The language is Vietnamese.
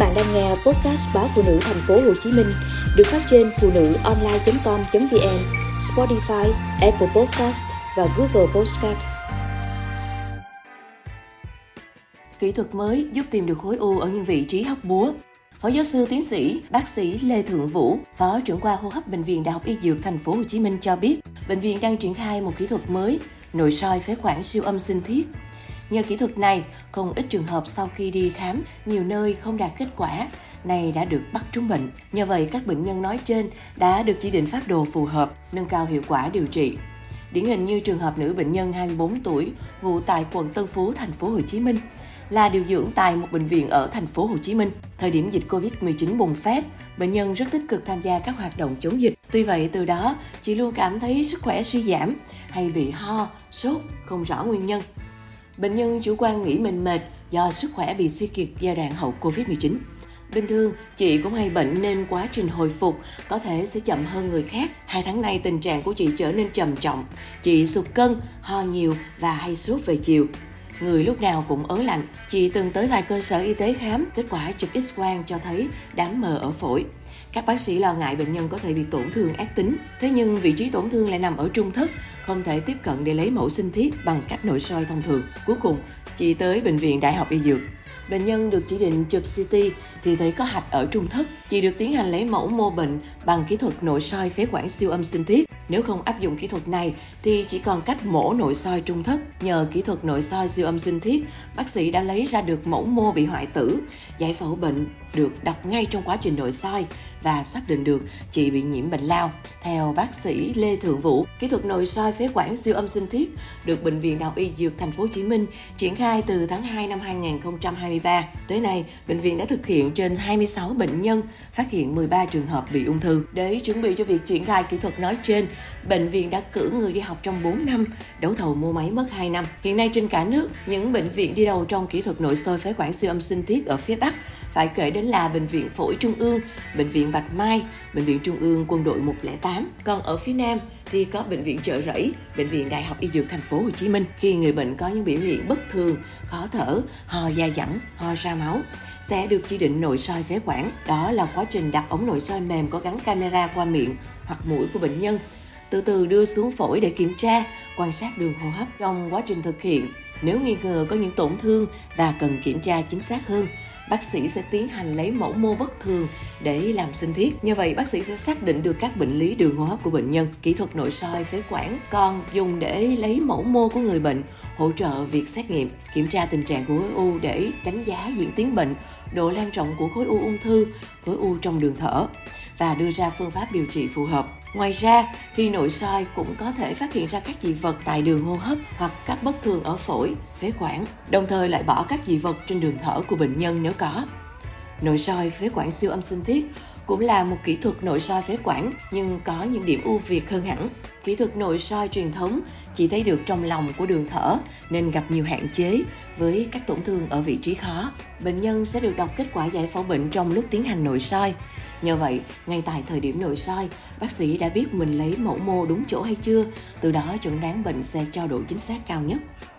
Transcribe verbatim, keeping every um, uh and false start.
bạn đang nghe podcast báo Phụ nữ Thành phố Hồ Chí Minh được phát trên phụ nữ online chấm com chấm vn, Spotify, Apple Podcast và Google Podcast. Kỹ thuật mới giúp tìm được khối u ở những vị trí hóc búa. Phó giáo sư tiến sĩ, bác sĩ Lê Thượng Vũ, Phó trưởng khoa hô hấp Bệnh viện Đại học Y Dược Thành phố Hồ Chí Minh cho biết, bệnh viện đang triển khai một kỹ thuật mới, nội soi phế quản siêu âm sinh thiết. Nhờ kỹ thuật này, không ít trường hợp sau khi đi khám, nhiều nơi không đạt kết quả, này đã được bắt trúng bệnh. Nhờ vậy, các bệnh nhân nói trên đã được chỉ định phác đồ phù hợp, nâng cao hiệu quả điều trị. Điển hình như trường hợp nữ bệnh nhân hai mươi bốn tuổi, ngụ tại quận Tân Phú, Thành phố Hồ Chí Minh, là điều dưỡng tại một bệnh viện ở Thành phố Hồ Chí Minh. Thời điểm dịch covid mười chín bùng phát, bệnh nhân rất tích cực tham gia các hoạt động chống dịch. Tuy vậy, từ đó, chị luôn cảm thấy sức khỏe suy giảm hay bị ho, sốt, không rõ nguyên nhân. Bệnh nhân chủ quan nghĩ mình mệt do sức khỏe bị suy kiệt giai đoạn hậu covid mười chín. Bình thường, chị cũng hay bệnh nên quá trình hồi phục có thể sẽ chậm hơn người khác. Hai tháng nay, tình trạng của chị trở nên trầm trọng. Chị sụt cân, ho nhiều và hay sốt về chiều. Người lúc nào cũng ớn lạnh. Chị từng tới vài cơ sở y tế khám, kết quả chụp X-quang cho thấy đám mờ ở phổi. Các bác sĩ lo ngại bệnh nhân có thể bị tổn thương ác tính. Thế nhưng vị trí tổn thương lại nằm ở trung thất, không thể tiếp cận để lấy mẫu sinh thiết bằng cách nội soi thông thường. Cuối cùng, chị tới Bệnh viện Đại học Y Dược. Bệnh nhân được chỉ định chụp xê tê thì thấy có hạch ở trung thất. Chị được tiến hành lấy mẫu mô bệnh bằng kỹ thuật nội soi phế quản siêu âm sinh thiết. Nếu không áp dụng kỹ thuật này thì chỉ còn cách mổ nội soi trung thất. Nhờ kỹ thuật nội soi siêu âm sinh thiết, bác sĩ đã lấy ra được mẫu mô bị hoại tử, giải phẫu bệnh được đọc ngay trong quá trình nội soi và xác định được chị bị nhiễm bệnh lao. Theo bác sĩ Lê Thượng Vũ, kỹ thuật nội soi phế quản siêu âm sinh thiết được Bệnh viện Đại học Y Dược Thành phố Hồ Chí Minh triển khai từ tháng hai năm hai nghìn không trăm hai mươi ba. Tới nay, bệnh viện đã thực hiện trên hai mươi sáu bệnh nhân, phát hiện mười ba trường hợp bị ung thư. Để chuẩn bị cho việc triển khai kỹ thuật nói trên, bệnh viện đã cử người đi học trong bốn năm, đấu thầu mua máy mất hai năm. Hiện nay trên cả nước, những bệnh viện đi đầu trong kỹ thuật nội soi phế quản siêu âm sinh thiết ở phía Bắc phải kể đến là Bệnh viện Phổi Trung ương, Bệnh viện Bạch Mai, Bệnh viện Trung ương Quân đội một không tám. Còn ở phía Nam thì có Bệnh viện Chợ Rẫy, Bệnh viện Đại học Y Dược Thành phố Hồ Chí Minh. Khi người bệnh có những biểu hiện bất thường, khó thở, ho dai dẳng, ho ra máu, sẽ được chỉ định nội soi phế quản. Đó là quá trình đặt ống nội soi mềm có gắn camera qua miệng hoặc mũi của bệnh nhân, từ từ đưa xuống phổi để kiểm tra, quan sát đường hô hấp. Trong quá trình thực hiện, nếu nghi ngờ có những tổn thương và cần kiểm tra chính xác hơn, bác sĩ sẽ tiến hành lấy mẫu mô bất thường để làm sinh thiết. Như vậy, bác sĩ sẽ xác định được các bệnh lý đường hô hấp của bệnh nhân. Kỹ thuật nội soi phế quản còn dùng để lấy mẫu mô của người bệnh, hỗ trợ việc xét nghiệm, kiểm tra tình trạng của khối u để đánh giá diễn tiến bệnh, độ lan rộng của khối u ung thư, khối u trong đường thở và đưa ra phương pháp điều trị phù hợp. Ngoài ra, khi nội soi cũng có thể phát hiện ra các dị vật tại đường hô hấp hoặc các bất thường ở phổi, phế quản, đồng thời loại bỏ các dị vật trên đường thở của bệnh nhân nếu có. Nội soi phế quản siêu âm sinh thiết cũng là một kỹ thuật nội soi phế quản nhưng có những điểm ưu việt hơn hẳn. Kỹ thuật nội soi truyền thống chỉ thấy được trong lòng của đường thở nên gặp nhiều hạn chế với các tổn thương ở vị trí khó. Bệnh nhân sẽ được đọc kết quả giải phẫu bệnh trong lúc tiến hành nội soi. Nhờ vậy, ngay tại thời điểm nội soi, bác sĩ đã biết mình lấy mẫu mô đúng chỗ hay chưa, từ đó chẩn đoán bệnh sẽ cho độ chính xác cao nhất.